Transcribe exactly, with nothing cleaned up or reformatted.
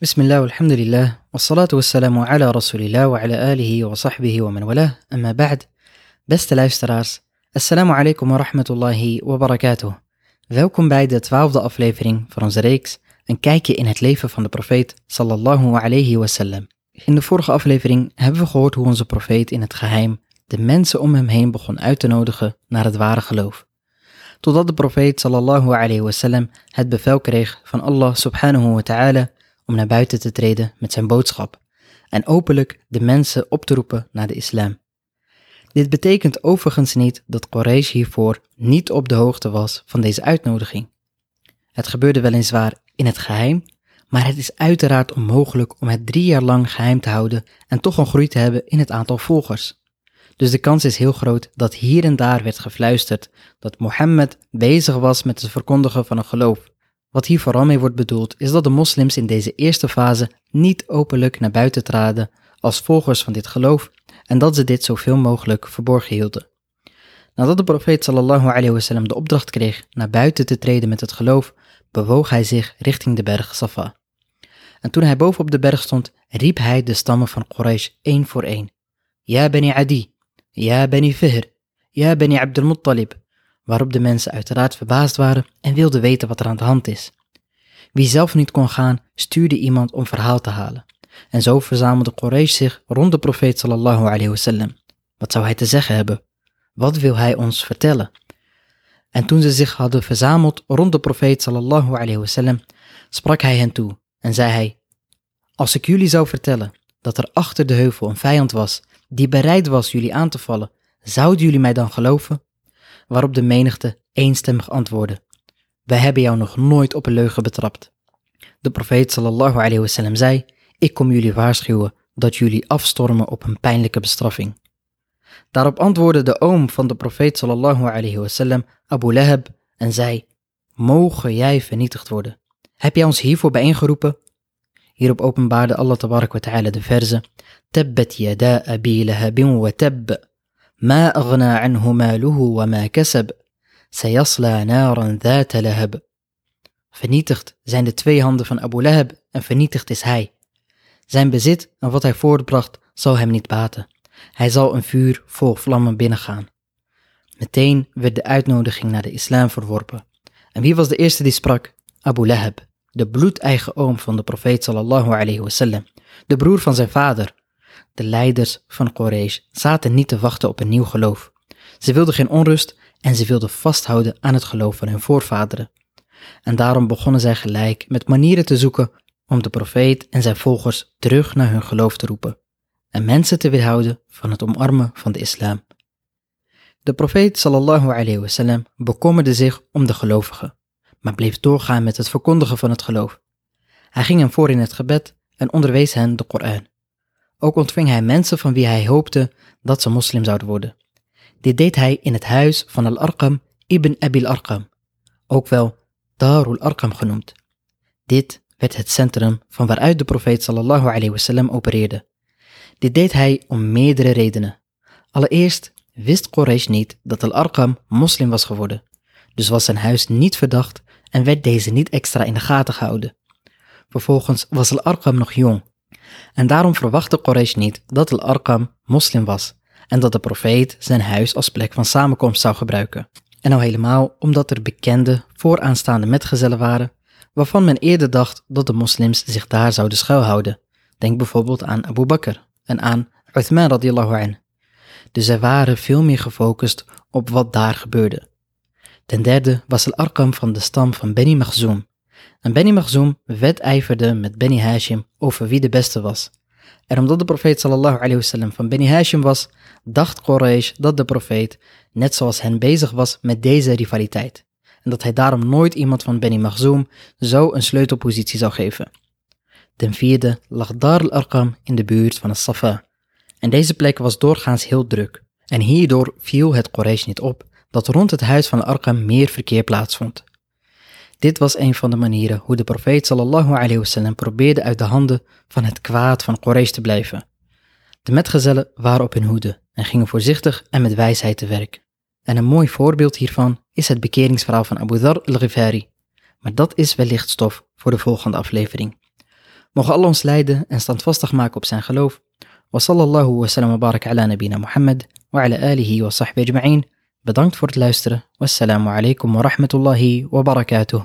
Bismillah, alhamdulillah, wassalatu wassalamu ala rasulillah wa ala alihi wa sahbihi wa man wala, amma ba'd. Beste luisteraars, assalamu alaikum wa rahmatullahi wa barakatuh. Welkom bij de twaalfde aflevering van onze reeks Een kijkje in het leven van de profeet sallallahu alayhi wasallam. In de vorige aflevering hebben we gehoord hoe onze profeet in het geheim de mensen om hem heen begon uit te nodigen naar het ware geloof. Totdat de profeet sallallahu alayhi wasallam het bevel kreeg van Allah subhanahu wa ta'ala om naar buiten te treden met zijn boodschap en openlijk de mensen op te roepen naar de islam. Dit betekent overigens niet dat Quraysh hiervoor niet op de hoogte was van deze uitnodiging. Het gebeurde weliswaar in het geheim, maar het is uiteraard onmogelijk om het drie jaar lang geheim te houden en toch een groei te hebben in het aantal volgers. Dus de kans is heel groot dat hier en daar werd gefluisterd dat Mohammed bezig was met het verkondigen van een geloof. Wat hier vooral mee wordt bedoeld is dat de moslims in deze eerste fase niet openlijk naar buiten traden als volgers van dit geloof en dat ze dit zoveel mogelijk verborgen hielden. Nadat de profeet sallallahu alayhi wa sallam de opdracht kreeg naar buiten te treden met het geloof, bewoog hij zich richting de berg Safa. En toen hij bovenop de berg stond, riep hij de stammen van Quraysh één voor één. Ja Bani Adi, ja Bani Fihr, ja Bani Abdul Muttalib. Waarop de mensen uiteraard verbaasd waren en wilden weten wat er aan de hand is. Wie zelf niet kon gaan, stuurde iemand om verhaal te halen. En zo verzamelde Quraysh zich rond de profeet sallallahu alayhi wa sallam. Wat zou hij te zeggen hebben? Wat wil hij ons vertellen? En toen ze zich hadden verzameld rond de profeet sallallahu alayhi wa sallam, sprak hij hen toe en zei hij: als ik jullie zou vertellen dat er achter de heuvel een vijand was die bereid was jullie aan te vallen, zouden jullie mij dan geloven? Waarop de menigte eenstemmig antwoordde: wij hebben jou nog nooit op een leugen betrapt. De profeet sallallahu alayhi wa sallam zei: ik kom jullie waarschuwen dat jullie afstormen op een pijnlijke bestraffing. Daarop antwoordde de oom van de profeet sallallahu alayhi wa sallam, Abu Lahab, en zei: mogen jij vernietigd worden. Heb jij ons hiervoor bijeengeroepen? Hierop openbaarde Allah tabarak wa ta'ala de verzen: Tabbat yada abi lahabin wa tabb. Ma aghna anhu maluhu wa ma kasab. Sayasla naran dhata lahab. Vernietigd zijn de twee handen van Abu Lahab en vernietigd is hij. Zijn bezit en wat hij voortbracht zal hem niet baten. Hij zal een vuur vol vlammen binnengaan. Meteen werd de uitnodiging naar de islam verworpen. En wie was de eerste die sprak? Abu Lahab, de bloedeigen oom van de profeet sallallahu alayhi wa sallam, de broer van zijn vader. De leiders van Quraysh zaten niet te wachten op een nieuw geloof. Ze wilden geen onrust en ze wilden vasthouden aan het geloof van hun voorvaderen. En daarom begonnen zij gelijk met manieren te zoeken om de profeet en zijn volgers terug naar hun geloof te roepen en mensen te weerhouden van het omarmen van de islam. De profeet sallallahu alayhi wa sallam bekommerde zich om de gelovigen, maar bleef doorgaan met het verkondigen van het geloof. Hij ging hen voor in het gebed en onderwees hen de Koran. Ook ontving hij mensen van wie hij hoopte dat ze moslim zouden worden. Dit deed hij in het huis van Al-Arqam ibn Abi Al-Arqam, ook wel Darul Arqam genoemd. Dit werd het centrum van waaruit de profeet sallallahu alayhi wa sallam opereerde. Dit deed hij om meerdere redenen. Allereerst wist Quraysh niet dat Al-Arqam moslim was geworden, dus was zijn huis niet verdacht en werd deze niet extra in de gaten gehouden. Vervolgens was Al-Arqam nog jong en daarom verwachtte Quraysh niet dat Al-Arqam moslim was en dat de profeet zijn huis als plek van samenkomst zou gebruiken. En nou helemaal omdat er bekende, vooraanstaande metgezellen waren waarvan men eerder dacht dat de moslims zich daar zouden schuilhouden. Denk bijvoorbeeld aan Abu Bakr en aan Uthman radiyallahu anhu. Dus zij waren veel meer gefocust op wat daar gebeurde. Ten derde was Al-Arqam van de stam van Banu Makhzum. En Banu Makhzum wedijverde met Benny Hashim over wie de beste was. En omdat de profeet sallallahu alayhi wa sallam van Benny Hashim was, dacht Quraysh dat de profeet net zoals hen bezig was met deze rivaliteit. En dat hij daarom nooit iemand van Banu Makhzum zo een sleutelpositie zou geven. Ten vierde lag Darul Arqam in de buurt van As-Safa. En deze plek was doorgaans heel druk. En hierdoor viel het Quraysh niet op dat rond het huis van Arqam meer verkeer plaatsvond. Dit was een van de manieren hoe de profeet sallallahu alayhi wa sallam probeerde uit de handen van het kwaad van Quraysh te blijven. De metgezellen waren op hun hoede en gingen voorzichtig en met wijsheid te werk. En een mooi voorbeeld hiervan is het bekeringsverhaal van Abu Dharh al-Ghifari. Maar dat is wellicht stof voor de volgende aflevering. Mogen Allah ons leiden en standvastig maken op zijn geloof. Wa sallallahu wa sallam wa barak ala nabina Muhammad wa ala alihi wa sahbihi ajma'in. Bedankt voor het luisteren. Wassalamu alaikum wa rahmatullahi wa barakatuh.